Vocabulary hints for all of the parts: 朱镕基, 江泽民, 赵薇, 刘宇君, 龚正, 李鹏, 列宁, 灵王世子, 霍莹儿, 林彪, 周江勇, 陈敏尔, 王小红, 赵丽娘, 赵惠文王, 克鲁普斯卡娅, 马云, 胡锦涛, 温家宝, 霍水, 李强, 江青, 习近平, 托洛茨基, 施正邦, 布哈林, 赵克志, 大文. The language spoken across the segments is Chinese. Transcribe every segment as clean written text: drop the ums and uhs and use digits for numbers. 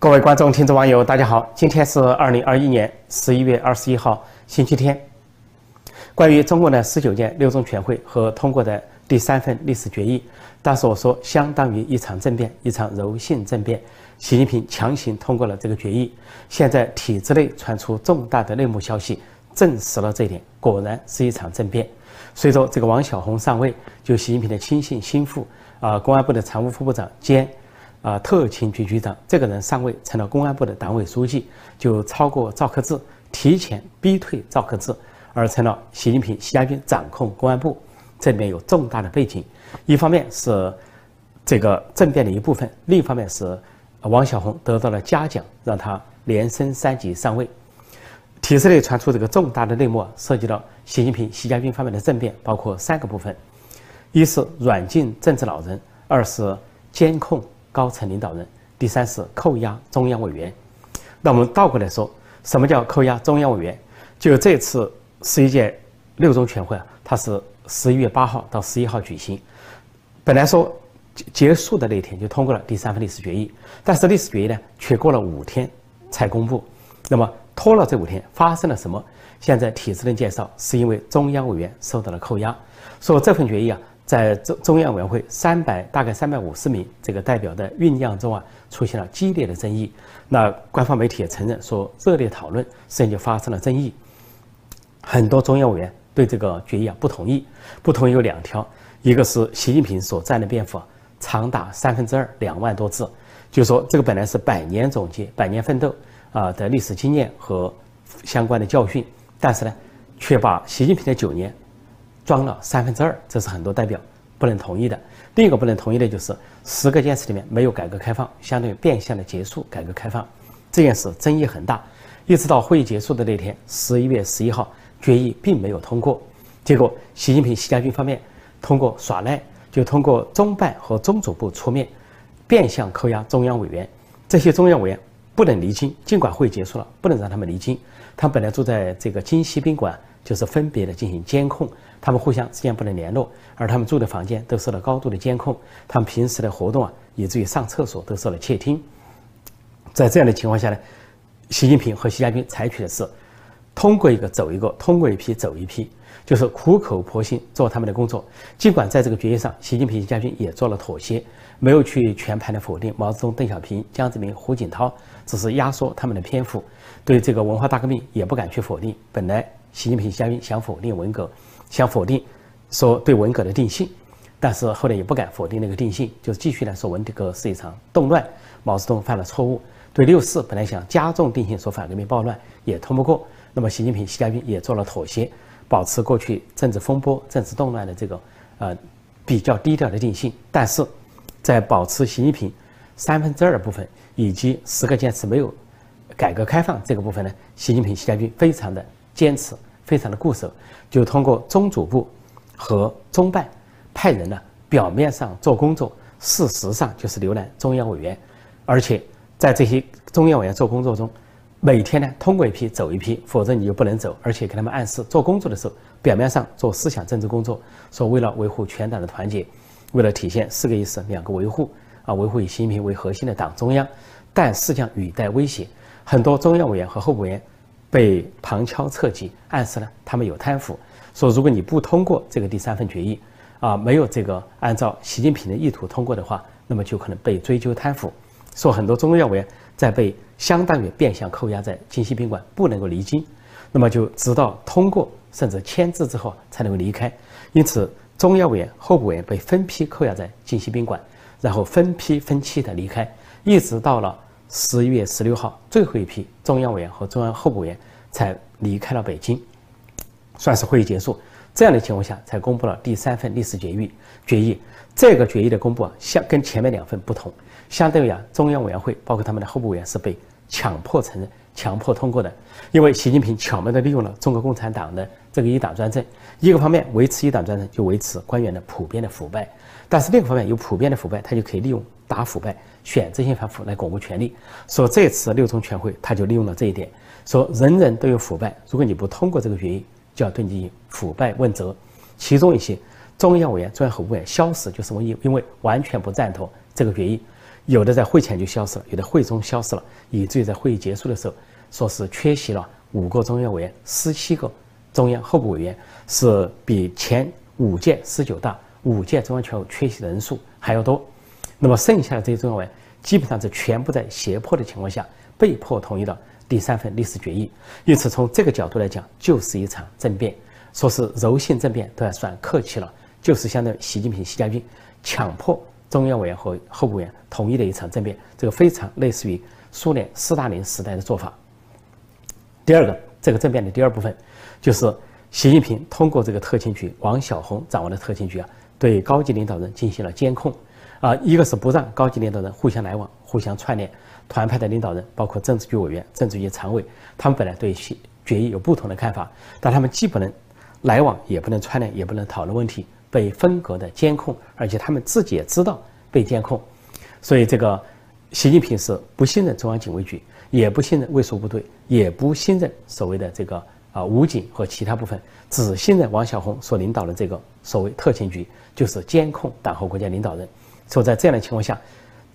各位观众、听众、网友，大家好！今天是2021年11月21号，星期天。关于中共的19届六中全会和通过的第3份历史决议，当时我说，相当于一场政变，一场柔性政变。习近平强行通过了这个决议。现在体制内传出重大的内幕消息，证实了这一点，果然是一场政变。随着这个王小红上位，就习近平的亲信心腹公安部的常务副部长兼。特勤局局长这个人上位，成了公安部的党委书记，就超过赵克志，提前逼退赵克志，而成了习近平、习家军掌控公安部。这里面有重大的背景，一方面是这个政变的一部分，另一方面是王小红得到了嘉奖，让他连升3级上位。体制内传出这个重大的内幕，涉及到习近平、习家军方面的政变，包括3个部分：一是软禁政治老人，二是监控高层领导人，第三是扣押中央委员。那我们倒过来说，什么叫扣押中央委员？就这次11届六中全会啊，它是11月8号到11号举行。本来说结束的那一天就通过了第3份历史决议，但是历史决议呢，却过了5天才公布。那么拖了这5天，发生了什么？现在体制内介绍是因为中央委员受到了扣押，说这份决议啊。在中央委员会大概350名这个代表的酝酿中啊，出现了激烈的争议。那官方媒体也承认说，热烈讨论，事情就发生了争议。很多中央委员对这个决议啊不同意，不同意有2条，一个是习近平所占的篇幅长达2/3，2万多字，就是说这个本来是100年总结、100年奋斗的历史经验和相关的教训，但是呢，却把习近平的9年。装了2/3，这是很多代表不能同意的。另一个不能同意的就是10个件事里面没有改革开放，相当于变相的结束改革开放。这件事争议很大，一直到会议结束的那天，11月11号，决议并没有通过。结果习近平、习家军方面通过耍赖，就通过中办和中组部出面，变相扣押中央委员。这些中央委员不能离京，尽管会议结束了，不能让他们离京。他本来住在这个京西宾馆。就是分别的进行监控，他们互相之间不能联络，而他们住的房间都受到高度的监控，他们平时的活动以至于上厕所都受到窃听。在这样的情况下呢，习近平和习家军采取的是通过一个走一个，通过一批走一批，就是苦口婆心做他们的工作。尽管在这个决议上，习近平、习家军也做了妥协，没有去全盘的否定毛泽东、邓小平、江泽民、胡锦涛，只是压缩他们的篇幅。对这个文化大革命也不敢去否定，本来。习近平、习家军想否定文革，想否定说对文革的定性，但是后来也不敢否定那个定性，就继续来说文革是一场动乱，毛泽东犯了错误。对64本来想加重定性，说反革命暴乱也通不过。那么习近平、习家军也做了妥协，保持过去政治风波、政治动乱的这个比较低调的定性，但是在保持习近平2/3部分以及10个坚持没有改革开放这个部分呢，习近平、习家军非常的。坚持非常的固守，就通过中组部和中办派人呢，表面上做工作，事实上就是浏览中央委员，而且在这些中央委员做工作中，每天呢通过一批走一批，否则你就不能走，而且给他们暗示做工作的时候，表面上做思想政治工作，说为了维护全党的团结，为了体现4个意识2个维护维护以习近平为核心的党中央，但实际上语带威胁，很多中央委员和候补委员。被旁敲侧击，暗示呢他们有贪腐，说如果你不通过这个第3份决议，没有这个按照习近平的意图通过的话，那么就可能被追究贪腐。说很多中央委员在被相当于变相扣押在京西宾馆，不能够离京，那么就直到通过甚至签字之后才能够离开。因此，中央委员、候补委员被分批扣押在京西宾馆，然后分批分期的离开，一直到了。11月16号，最后一批中央委员和中央候补委员才离开了北京，算是会议结束。这样的情况下，才公布了第3份历史决议。这个决议的公布跟前面2份不同，相当于中央委员会包括他们的候补委员是被强迫承认、强迫通过的。因为习近平巧妙地利用了中国共产党的这个一党专政，一个方面维持一党专政，就维持官员的普遍的腐败。但是另一方面有普遍的腐败，他就可以利用打腐败、选择性反腐来巩固权力。说这次六中全会他就利用了这一点，说人人都有腐败，如果你不通过这个决议，就要对你腐败问责。其中一些中央委员、中央候补委员消失，就是因为完全不赞同这个决议，有的在会前就消失了，有的会中消失了，以至于在会议结束的时候，说是缺席了5个中央委员，17个中央候补委员，是比前5届19大、5届中央全会缺席的人数还要多。那么剩下的这些中央委员，基本上是全部在胁迫的情况下，被迫同意了第3份历史决议。因此，从这个角度来讲，就是一场政变，说是柔性政变都要算客气了，就是相当于习近平、习家军强迫中央委员和候补委员同意的一场政变，这个非常类似于苏联斯大林时代的做法。第二个，这个政变的第二部分，就是习近平通过这个特勤局，王晓红掌握的特勤局对高级领导人进行了监控，一个是不让高级领导人互相来往、互相串联，团派的领导人包括政治局委员、政治局常委，他们本来对决议有不同的看法，但他们既不能来往，也不能串联，也不能讨论问题。被分隔的监控，而且他们自己也知道被监控，所以这个习近平是不信任中央警卫局，也不信任卫戍部队，也不信任所谓的这个武警和其他部分，只信任王晓红所领导的这个所谓特勤局，就是监控党和国家领导人。所以在这样的情况下，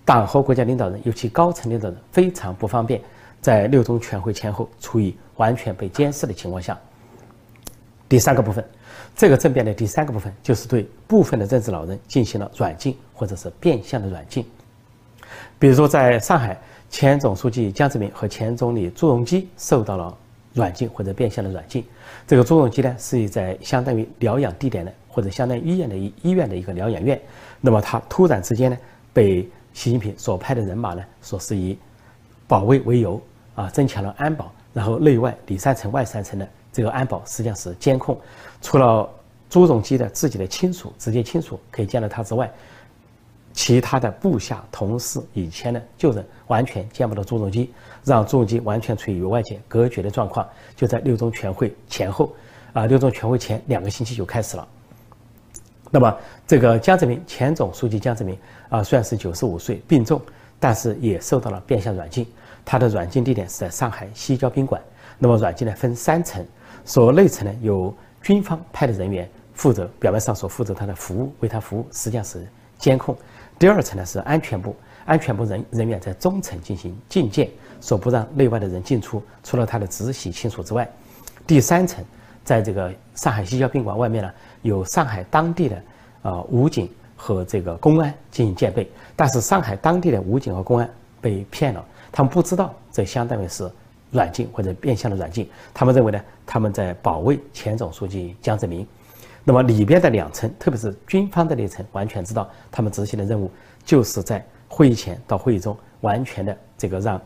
党和国家领导人，尤其高层领导人非常不方便，在6中全会前后处于完全被监视的情况下。第三个部分。这个政变的第三个部分就是对部分的政治老人进行了软禁或者是变相的软禁，比如说在上海，前总书记江泽民和前总理朱镕基受到了软禁或者变相的软禁。这个朱镕基是在相当于疗养地点的或者相当于医院的一个疗养院，那么他突然之间被习近平所派的人马说是以保卫为由增强了安保，然后内外里三层外三层的。这个安保实际上是监控，除了朱镕基自己的亲属、直接亲属可以见到他之外，其他的部下、同事、以前的旧人完全见不到朱镕基，让朱镕基完全处于与外界隔绝的状况。就在6中全会前后，6中全会前2个星期就开始了。那么，这个江泽民，前总书记江泽民虽然是95岁病重，但是也受到了变相软禁。他的软禁地点是在上海西郊宾馆。那么，软禁分3层。所内层有军方派的人员负责，表面上所负责他的服务，为他服务，实际上是监控。第二层是安全部，安全部人员在中层进行禁戒，所不让内外的人进出，除了他的直系亲属之外。第三层，在这个上海西郊宾馆外面有上海当地的武警和这个公安进行戒备，但是上海当地的武警和公安被骗了，他们不知道这相当于是软禁或者变相的软禁，他们认为他们在保卫前总书记江泽民。那么里边的2层，特别是军方的那层，完全知道他们执行的任务就是在会议前到会议中，完全的这个让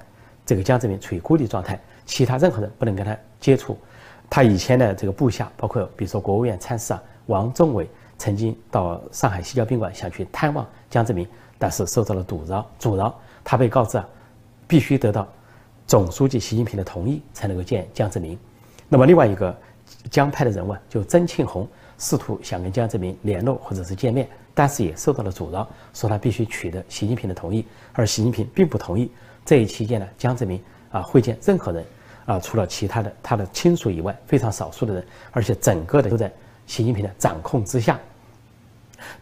这个江泽民处于孤立状态，其他任何人不能跟他接触。他以前的这个部下，包括比如说国务院参事长王仲伟，曾经到上海西郊宾馆想去探望江泽民，但是受到了阻挠，他被告知必须得到总书记习近平的同意才能够见江泽民。那么另外一个江派的人物就曾庆红，试图想跟江泽民联络或者是见面，但是也受到了阻挠，说他必须取得习近平的同意，而习近平并不同意。这一期间江泽民会见任何人除了其他的他的亲属以外，非常少数的人，而且整个的都在习近平的掌控之下。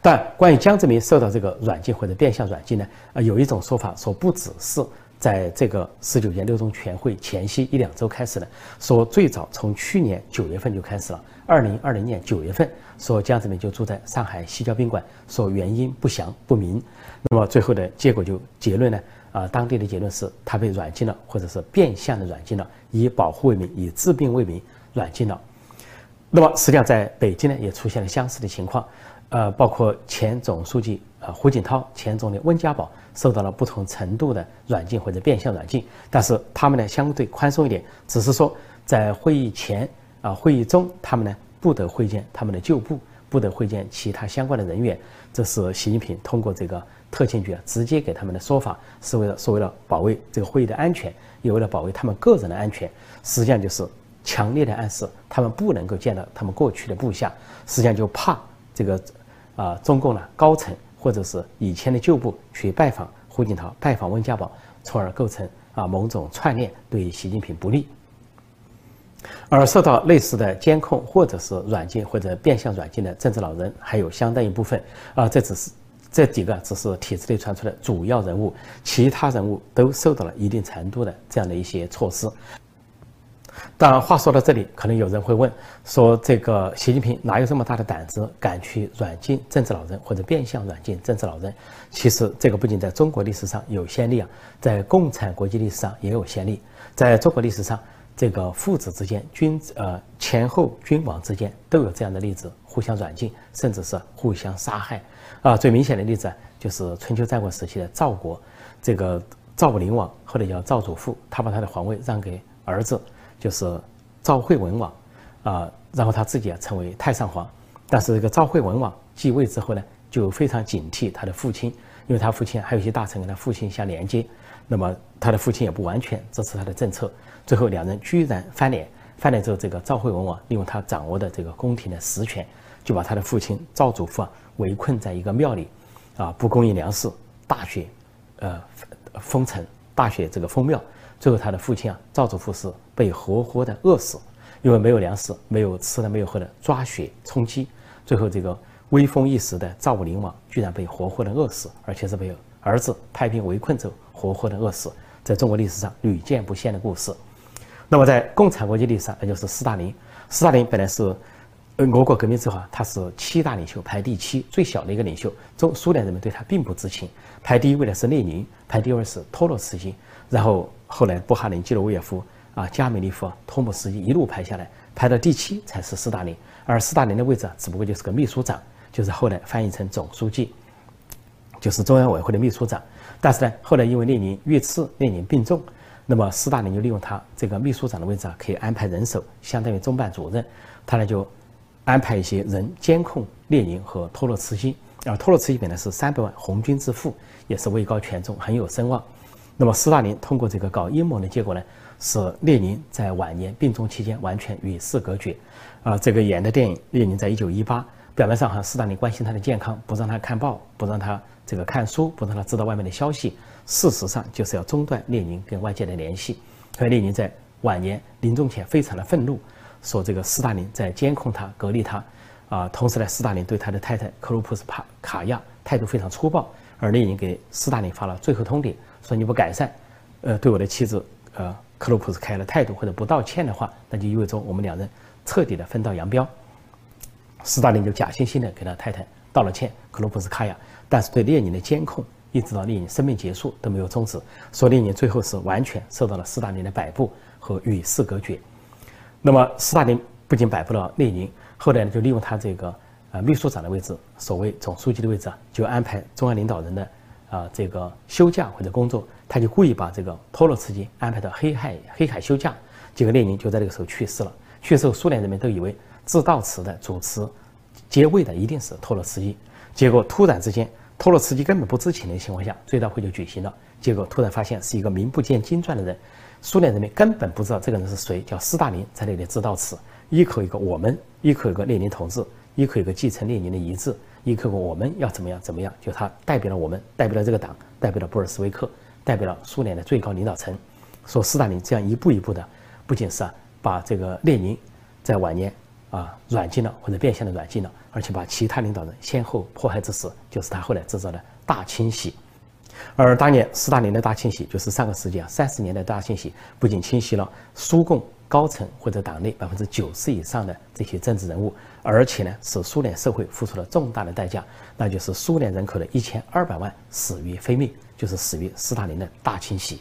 但关于江泽民受到这个软禁或者变相软禁有一种说法说不只是。在这个19届6中全会前夕1-2周开始说最早从去年9月份就开始了，2020年9月份，说江泽民就住在上海西郊宾馆，说原因不详不明。那么最后的结果就结论当地的结论是他被软禁了，或者是变相的软禁了，以保护为名，以治病为名软禁了。那么实际上在北京也出现了相似的情况，包括前总书记胡锦涛、前总理温家宝受到了不同程度的软禁或者变相软禁，但是他们相对宽松一点，只是说在会议前会议中，他们不得会见他们的旧部，不得会见其他相关的人员。这是习近平通过这个特勤局直接给他们的说法，是为了保卫这个会议的安全，也为了保卫他们个人的安全。实际上就是强烈的暗示他们不能够见到他们过去的部下，实际上就怕这个中共高层。或者是以前的旧部去拜访胡锦涛、拜访温家宝，从而构成某种串联，对习近平不利。而受到类似的监控或者是软禁或者变相软禁的政治老人还有相当一部分，这只是这几个只是体制内传出的主要人物，其他人物都受到了一定程度的这样的一些措施。当然，话说到这里，可能有人会问，说这个习近平哪有这么大的胆子，敢去软禁政治老人或者变相软禁政治老人？其实，这个不仅在中国历史上有先例啊，在共产国际历史上也有先例，在中国历史上。 这个父子之间、前后君王之间都有这样的例子，互相软禁，甚至是互相杀害。最明显的例子就是春秋战国时期的赵国，这个赵武灵王后来叫赵主父，他把他的皇位让给儿子，就是赵惠文王，然后他自己成为太上皇。但是这个赵惠文王继位之后呢，就非常警惕他的父亲，因为他父亲还有一些大臣跟他父亲相连接。 那么他的父亲也不完全支持他的政策，最后两人居然翻脸。翻脸之后，这个赵惠文王利用他掌握的这个宫廷的实权，就把他的父亲赵主父围困在一个庙里，不供应粮食，大雪，封城，大雪这个封庙。最后他的父亲赵主父是被活活的饿死，因为没有粮食，没有吃的，没有喝的，抓雪充饥。最后这个威风一时的赵武灵王居然被活活的饿死，而且是被儿子派兵围困之后。 活活的饿死，在中国历史上屡见不鲜的故事。那么，在共产国际历史上，那就是斯大林。斯大林本来是俄国革命之后，他是7大领袖排第7，最小的一个领袖。苏联人民对他并不知情，排第1位的是列宁，排第2位是托洛茨基，然后后来布哈林、基罗维耶夫、加米利夫、托姆斯基一路排下来，排到第7才是斯大林。而斯大林的位置只不过就是个秘书长，就是后来翻译成总书记，就是中央委员会的秘书长。 但是呢，后来因为列宁遇刺，列宁病重，那么斯大林就利用他这个秘书长的位置可以安排人手，相当于中办主任，他呢就安排一些人监控列宁和托洛茨基。托洛茨基本来是300万红军之父，也是位高权重，很有声望。那么斯大林通过这个搞阴谋的结果呢，使列宁在晚年病重期间完全与世隔绝。这个演的电影《列宁在1918》，表面上好像斯大林关心他的健康，不让他看报，不让他。 这个看书不让他知道外面的消息，事实上就是要中断列宁跟外界的联系。所以列宁在晚年临终前非常的愤怒，说这个斯大林在监控他、隔离他，同时呢，斯大林对他的太太克鲁普斯卡娅态度非常粗暴，而列宁给斯大林发了最后通牒，说你不改善，对我的妻子克鲁普斯卡娅的态度或者不道歉的话，那就意味着我们两人彻底的分道扬镳。斯大林就假惺惺的给他太太道了歉，克鲁普斯卡娅。 但是对列宁的监控，一直到列宁生命结束都没有终止，所以列宁最后是完全受到了斯大林的摆布和与世隔绝。那么斯大林不仅摆布了列宁，后来呢就利用他这个秘书长的位置，所谓总书记的位置就安排中央领导人的这个休假或者工作，他就故意把这个托洛茨基安排到黑海休假，结果列宁就在这个时候去世了。去世后，苏联人民都以为致悼词的主持接位的一定是托洛茨基。 结果突然之间，托洛茨基根本不知情的情况下，追悼会就举行了。结果突然发现是一个名不见经传的人，苏联人民根本不知道这个人是谁，叫斯大林，在那里致悼词，一口一个我们，一口一个列宁同志，一口一个继承列宁的遗志，一口一个我们要怎么样怎么样，就他代表了我们，代表了这个党，代表了布尔什维克，代表了苏联的最高领导层。说斯大林这样一步一步的，不仅是把这个列宁在晚年。 软禁了或者变相的软禁了，而且把其他领导人先后迫害致死，就是他后来制造的大清洗。而当年斯大林的大清洗，就是上个世纪30年代大清洗，不仅清洗了苏共高层或者党内90%以上的这些政治人物，而且呢，使苏联社会付出了重大的代价，那就是苏联人口的1200万死于非命，就是死于斯大林的大清洗。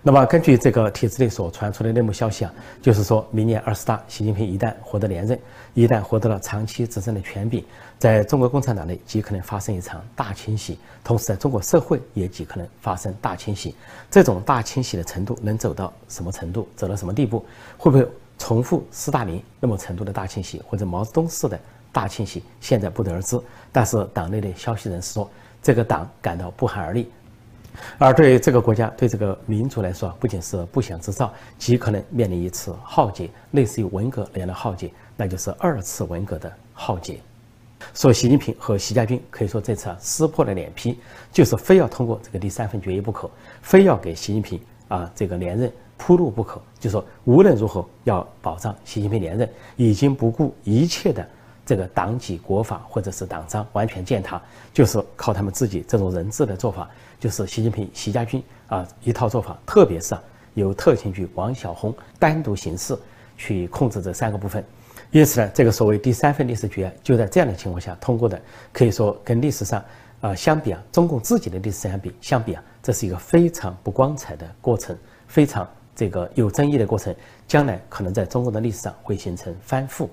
那么，根据这个体制内所传出的内幕消息，就是说明年20大，习近平一旦获得连任，一旦获得了长期执政的权柄，在中国共产党内极可能发生一场大清洗，同时在中国社会也极可能发生大清洗。这种大清洗的程度能走到什么程度，走到什么地步？会不会重复斯大林那么程度的大清洗，或者毛泽东式的大清洗？现在不得而知。但是党内的消息人士说，这个党感到不寒而栗。 而对这个国家、对这个民族来说，不仅是不祥之兆，极可能面临一次浩劫，类似于文革那样的浩劫，那就是2次文革的浩劫。所以，习近平和习家军可以说这次撕破了脸皮，就是非要通过这个第3份决议不可，非要给习近平这个连任铺路不可。就说无论如何要保障习近平连任，已经不顾一切的这个党纪国法或者是党章完全践踏，就是靠他们自己这种人治的做法，就是习近平、习家军一套做法，特别是由特勤局王晓红单独行事去控制这三个部分。因此呢，这个所谓第三份历史决议就在这样的情况下通过的，可以说跟历史上相比中共自己的历史相比这是一个非常不光彩的过程，非常这个有争议的过程，将来可能在中国的历史上会形成翻覆。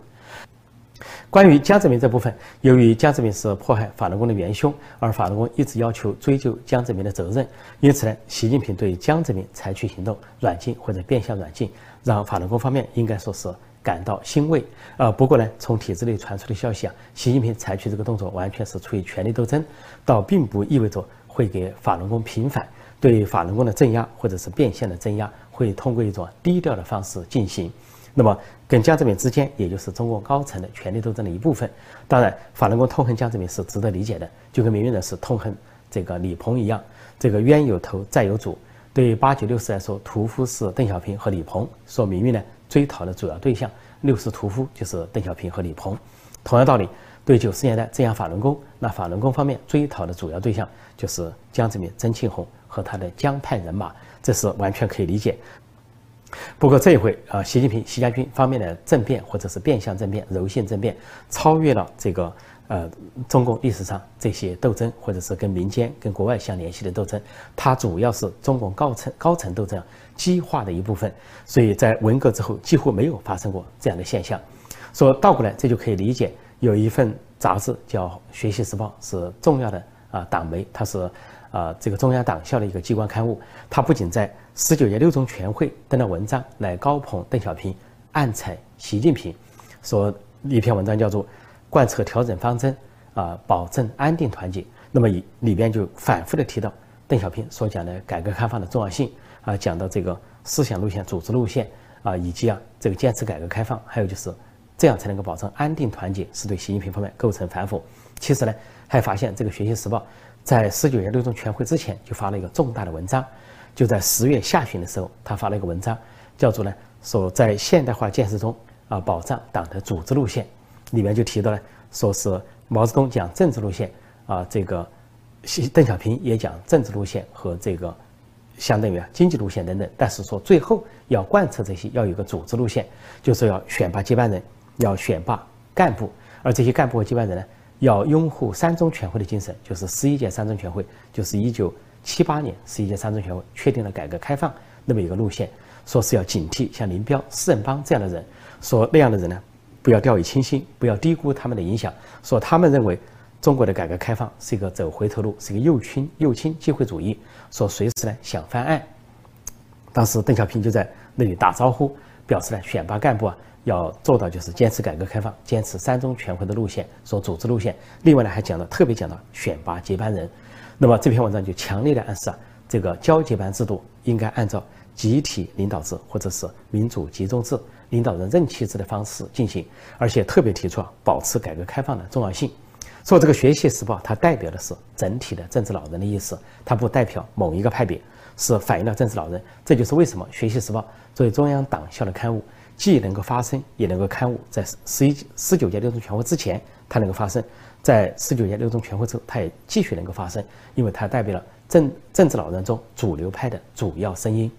关于江泽民这部分，由于江泽民是迫害法轮功的元凶，而法轮功一直要求追究江泽民的责任，因此呢，习近平对江泽民采取行动，软禁或者变相软禁，让法轮功方面应该说是感到欣慰。不过呢，从体制内传出的消息习近平采取这个动作完全是出于权力斗争，倒并不意味着会给法轮功平反，对法轮功的镇压或者是变相的镇压会通过一种低调的方式进行。那么跟江泽民之间，也就是中共高层的权力斗争的一部分。当然，法轮功痛恨江泽民是值得理解的，就跟民运人士痛恨这个李鹏一样，这个冤有头债有主。对89、90来说，屠夫是邓小平和李鹏，说民运呢追讨的主要对象60屠夫就是邓小平和李鹏。同样道理，对90年代镇压法轮功，那法轮功方面追讨的主要对象就是江泽民、曾庆红和他的江派人马，这是完全可以理解。不过这一回，习近平、习家军方面的政变或者是变相政变、柔性政变，超越了这个中共历史上这些斗争，或者是跟民间、跟国外相联系的斗争，它主要是中共高层斗争激化的一部分。所以在文革之后，几乎没有发生过这样的现象。说倒过来，这就可以理解。有一份杂志叫《学习时报》，是重要的党媒，它是这个中央党校的一个机关刊物。它不仅在19届6中全会登了文章来高捧邓小平，暗踩习近平，说一篇文章叫做《贯彻调整方针，保证安定团结》。那么里边就反复的提到邓小平所讲的改革开放的重要性讲到这个思想路线、组织路线以及这个坚持改革开放，还有就是这样才能够保证安定团结，是对习近平方面构成反腐。其实呢，还发现这个《学习时报》在19届6中全会之前就发了一个重大的文章，就在10月下旬的时候，他发了一个文章，叫做呢，说在现代化建设中保障党的组织路线。里面就提到了，说是毛泽东讲政治路线，这个邓小平也讲政治路线和这个相当于经济路线等等，但是说最后要贯彻这些，要有个组织路线，就是要选拔接班人，要选拔干部，而这些干部和接班人呢，要拥护三中全会的精神，就是11届3中全会，就是1978年11届3中全会确定了改革开放那么一个路线，说是要警惕像林彪、施正邦这样的人，说那样的人呢，不要掉以轻心，不要低估他们的影响。说他们认为中国的改革开放是一个走回头路，是一个右倾机会主义，说随时呢想翻案。当时邓小平就在那里打招呼，表示呢选拔干部要做到就是坚持改革开放，坚持三中全会的路线，说组织路线。另外呢还讲到特别讲到选拔接班人。那么这篇文章就强烈的暗示这个交接班制度应该按照集体领导制或者是民主集中制、领导人任期制的方式进行，而且特别提出保持改革开放的重要性。说这个《学习时报》它代表的是整体的政治老人的意思，它不代表某一个派别，是反映了政治老人。这就是为什么《学习时报》作为中央党校的刊物，既能够发声，也能够刊物在19届6中全会之前它能够发声，在19届6中全会之后它也继续能够发声，因为它代表了政治老人中主流派的主要声音。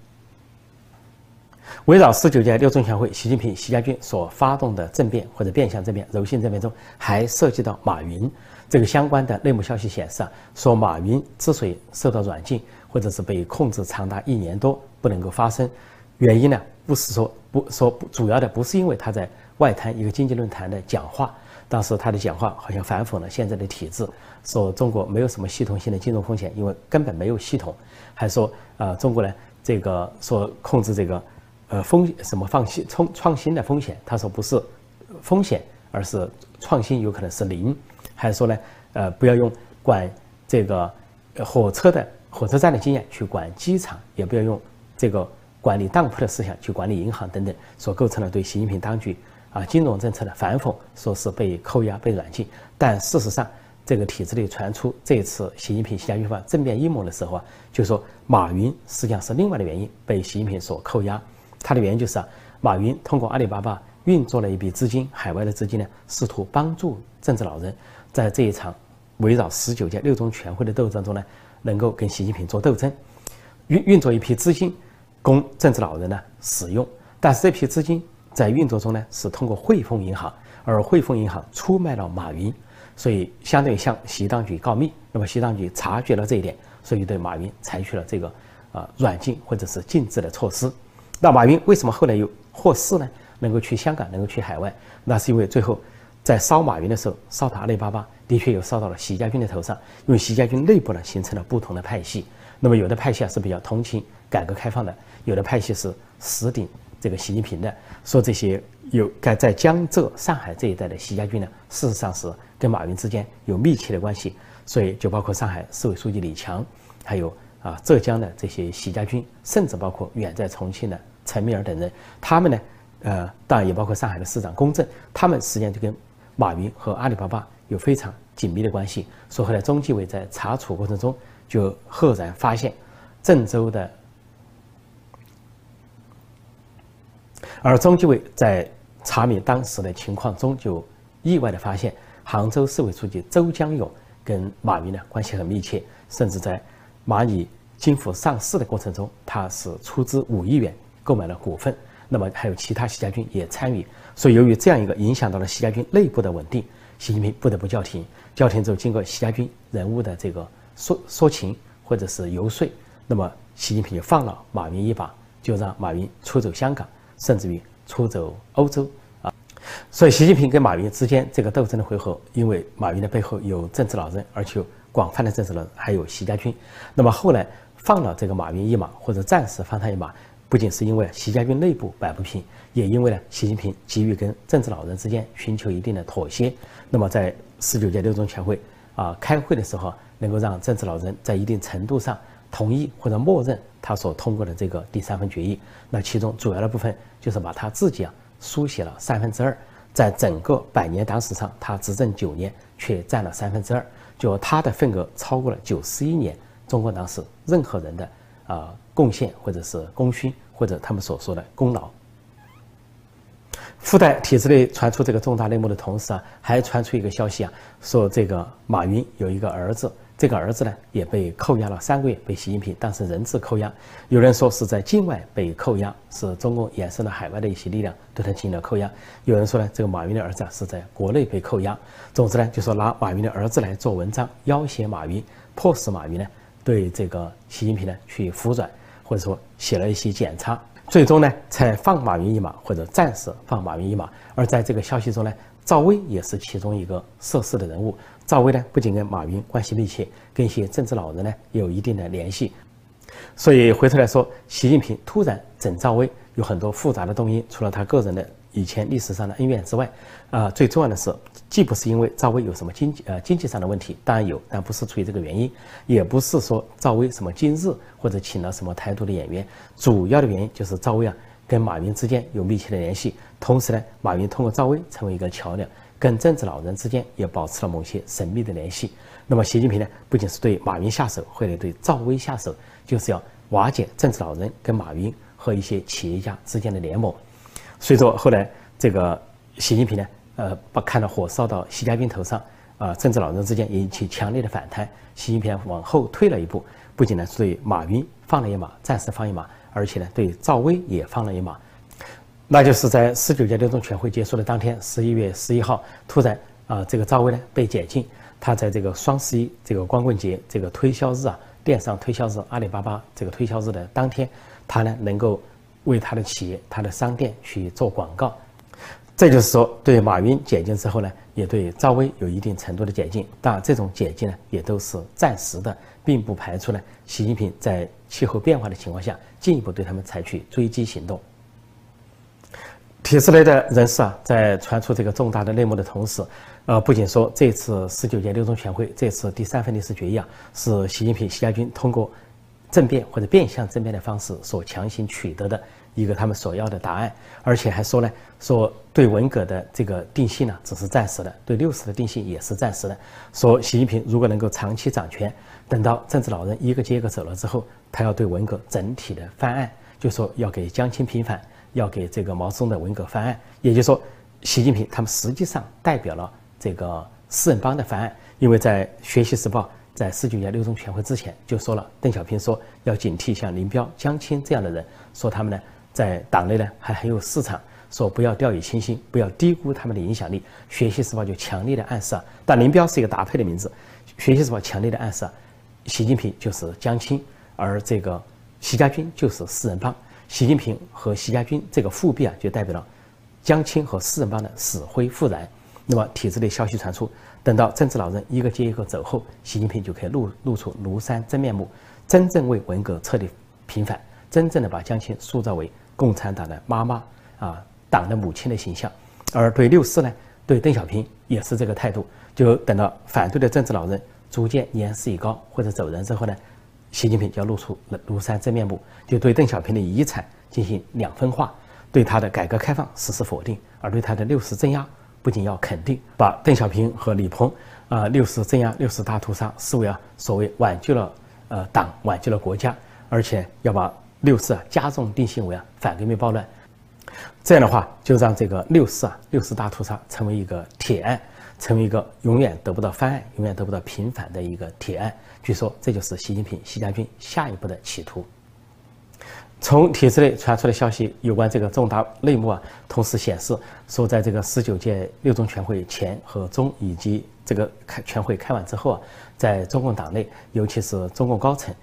围绕19届6中全会，习近平、习家军所发动的政变或者变相政变、柔性政变中，还涉及到马云。这个相关的内幕消息显示说马云之所以受到软禁或者是被控制长达1年多不能够发声，原因呢不是说主要的不是因为他在外滩一个经济论坛的讲话，当时他的讲话好像反讽了现在的体制，说中国没有什么系统性的金融风险，因为根本没有系统，还说中国呢这个说控制这个。什么创新的风险？他说不是风险，而是创新有可能是零。还说呢，不要用管这个火车站的经验去管机场，也不要用这个管理当铺的思想去管理银行等等，所构成了对习近平当局金融政策的反讽，说是被扣押、被软禁。但事实上，这个体制内传出这次习近平、习家军政变阴谋的时候就说马云实际上是另外的原因被习近平所扣押。他的原因就是马云通过阿里巴巴运作了一笔资金，海外的资金呢，试图帮助政治老人在这一场围绕19届六中全会的斗争当中呢，能够跟习近平做斗争，运作一批资金供政治老人呢使用。但是这批资金在运作中呢，是通过汇丰银行，而汇丰银行出卖了马云，所以相当于向习当局告密。那么习当局察觉了这一点，所以对马云采取了这个软禁或者是禁制的措施。那马云为什么后来又获释呢？能够去香港，能够去海外，那是因为最后在烧马云的时候，烧他阿里巴巴的确有烧到了习家军的头上，因为习家军内部呢形成了不同的派系。那么有的派系是比较同情改革开放的，有的派系是死顶这个习近平的。说这些有在江浙、上海这一带的习家军呢，事实上是跟马云之间有密切的关系，所以就包括上海市委书记李强，还有浙江的这些习家军，甚至包括远在重庆的陈敏尔等人，他们呢。当然也包括上海的市长龚正，他们实际上就跟马云和阿里巴巴有非常紧密的关系。所以后来中纪委在查处过程中就赫然发现，郑州的，而中纪委在查明当时的情况中就意外的发现，杭州市委书记周江勇跟马云的关系很密切，甚至在蚂蚁金服上市的过程中，他是出资5亿元购买了股份。那么还有其他习家军也参与，所以由于这样一个影响到了习家军内部的稳定，习近平不得不叫停。叫停之后，经过习家军人物的这个说情或者是游说，那么习近平就放了马云一把，就让马云出走香港，甚至于出走欧洲啊。所以习近平跟马云之间这个斗争的回合，因为马云的背后有政治老人，而且有广泛的政治老人，还有习家军。那么后来放了这个马云一马，或者暂时放他一马。不仅是因为习家军内部摆不平，也因为习近平急于跟政治老人之间寻求一定的妥协。那么在19届六中全会开会的时候，能够让政治老人在一定程度上同意或者默认他所通过的这个第三份决议。那其中主要的部分就是把他自己书写了2/3，在整个100年党史上，他执政9年却占了2/3，就他的份额超过了91年中国党史任何人的贡献或者是功勋，或者他们所说的功劳。附带体制内传出这个重大内幕的同时还传出一个消息说这个马云有一个儿子，这个儿子呢也被扣押了3个月，被习近平当成人质扣押。有人说是在境外被扣押，是中共延伸到海外的一些力量对他进行了扣押。有人说呢，这个马云的儿子是在国内被扣押。总之呢，就说拿马云的儿子来做文章，要挟马云，迫使马云呢对这个习近平呢去服软。或者说写了一些检查，最终呢才放马云一马，或者暂时放马云一马。而在这个消息中呢，赵薇也是其中一个涉事的人物。赵薇呢不仅跟马云关系密切，跟一些政治老人呢也有一定的联系。所以回头来说，习近平突然整赵薇有很多复杂的动因，除了他个人的以前历史上的恩怨之外，最重要的是，既不是因为赵薇有什么经济上的问题，当然有，但不是出于这个原因，也不是说赵薇什么今日或者请了什么台独的演员，主要的原因就是赵薇跟马云之间有密切的联系，同时呢，马云通过赵薇成为一个桥梁，跟政治老人之间也保持了某些神秘的联系。那么习近平呢，不仅是对马云下手，会来对赵薇下手，就是要瓦解政治老人跟马云和一些企业家之间的联盟。所以说后来这个习近平呢，把看到火烧到习家军头上，政治老人之间也引起强烈的反弹。习近平往后退了一步，不仅呢对马云放了一马，暂时放一马，而且呢对赵薇也放了一马。那就是在19届六中全会结束的当天，11月11号，突然这个赵薇呢被解禁，她在这个双11这个光棍节这个推销日电商推销日，阿里巴巴这个推销日的当天，她呢能够为他的企业、他的商店去做广告，这就是说，对马云解禁之后呢，也对赵薇有一定程度的解禁。当然，这种解禁呢，也都是暂时的，并不排除呢，习近平在气候变化的情况下，进一步对他们采取追击行动。体制内的人士在传出这个重大的内幕的同时，不仅说这次19届六中全会，这次第3份历史决议是习近平、习家军通过政变或者变相政变的方式所强行取得的一个他们所要的答案，而且还说呢，说对文革的这个定性呢只是暂时的，对60的定性也是暂时的。说习近平如果能够长期掌权，等到政治老人一个接一个走了之后，他要对文革整体的翻案，就说要给江青平反，要给这个毛泽东的文革方案，也就是说，习近平他们实际上代表了这个四人帮的方案，因为在《学习时报》在19届6中全会之前就说了，邓小平说要警惕像林彪、江青这样的人，说他们呢在党内呢还很有市场。 说不要掉以轻心，不要低估他们的影响力。《学习时报》就强烈的暗示，但林彪是一个搭配的名字，《学习时报》强烈的暗示，习近平就是江青，而这个习家军就是四人帮。习近平和习家军这个复辟就代表了江青和四人帮的死灰复燃。那么体制内消息传出，等到政治老人一个接一个走后，习近平就可以露出庐山真面目，真正为文革彻底平反，真正的把江青塑造为共产党的妈妈啊。 党的母亲的形象，而对64呢，对邓小平也是这个态度。就等到反对的政治老人逐渐年事已高或者走人之后呢，习近平就要露出庐山真面目，就对邓小平的遗产进行两分化，对他的改革开放实施否定，而对他的60镇压不仅要肯定，把邓小平和李鹏60镇压、60大屠杀视为所谓挽救了党、挽救了国家，而且要把64加重定性为反革命暴乱。 这样的话，就让这个六四大屠杀成为一个铁案，成为一个永远得不到翻案、永远得不到平反的一个铁案。据说这就是习近平、习家军下一步的企图。从体制内传出的消息有关这个重大内幕同时显示说，在这个19届6中全会前和中以及这个全会开完之后在中共党内，尤其是中共高层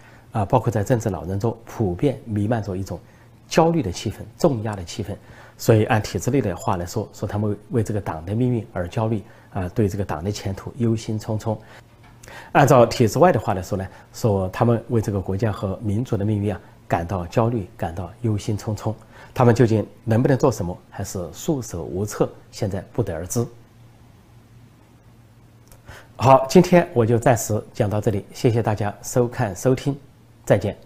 包括在政治老人中，普遍弥漫着一种。 焦虑的气氛，重压的气氛，所以按体制内的话来说，说他们为这个党的命运而焦虑对这个党的前途忧心忡忡；按照体制外的话来说呢，说他们为这个国家和民族的命运感到焦虑，感到忧心忡忡。他们究竟能不能做什么，还是束手无策，现在不得而知。好，今天我就暂时讲到这里，谢谢大家收看收听，再见。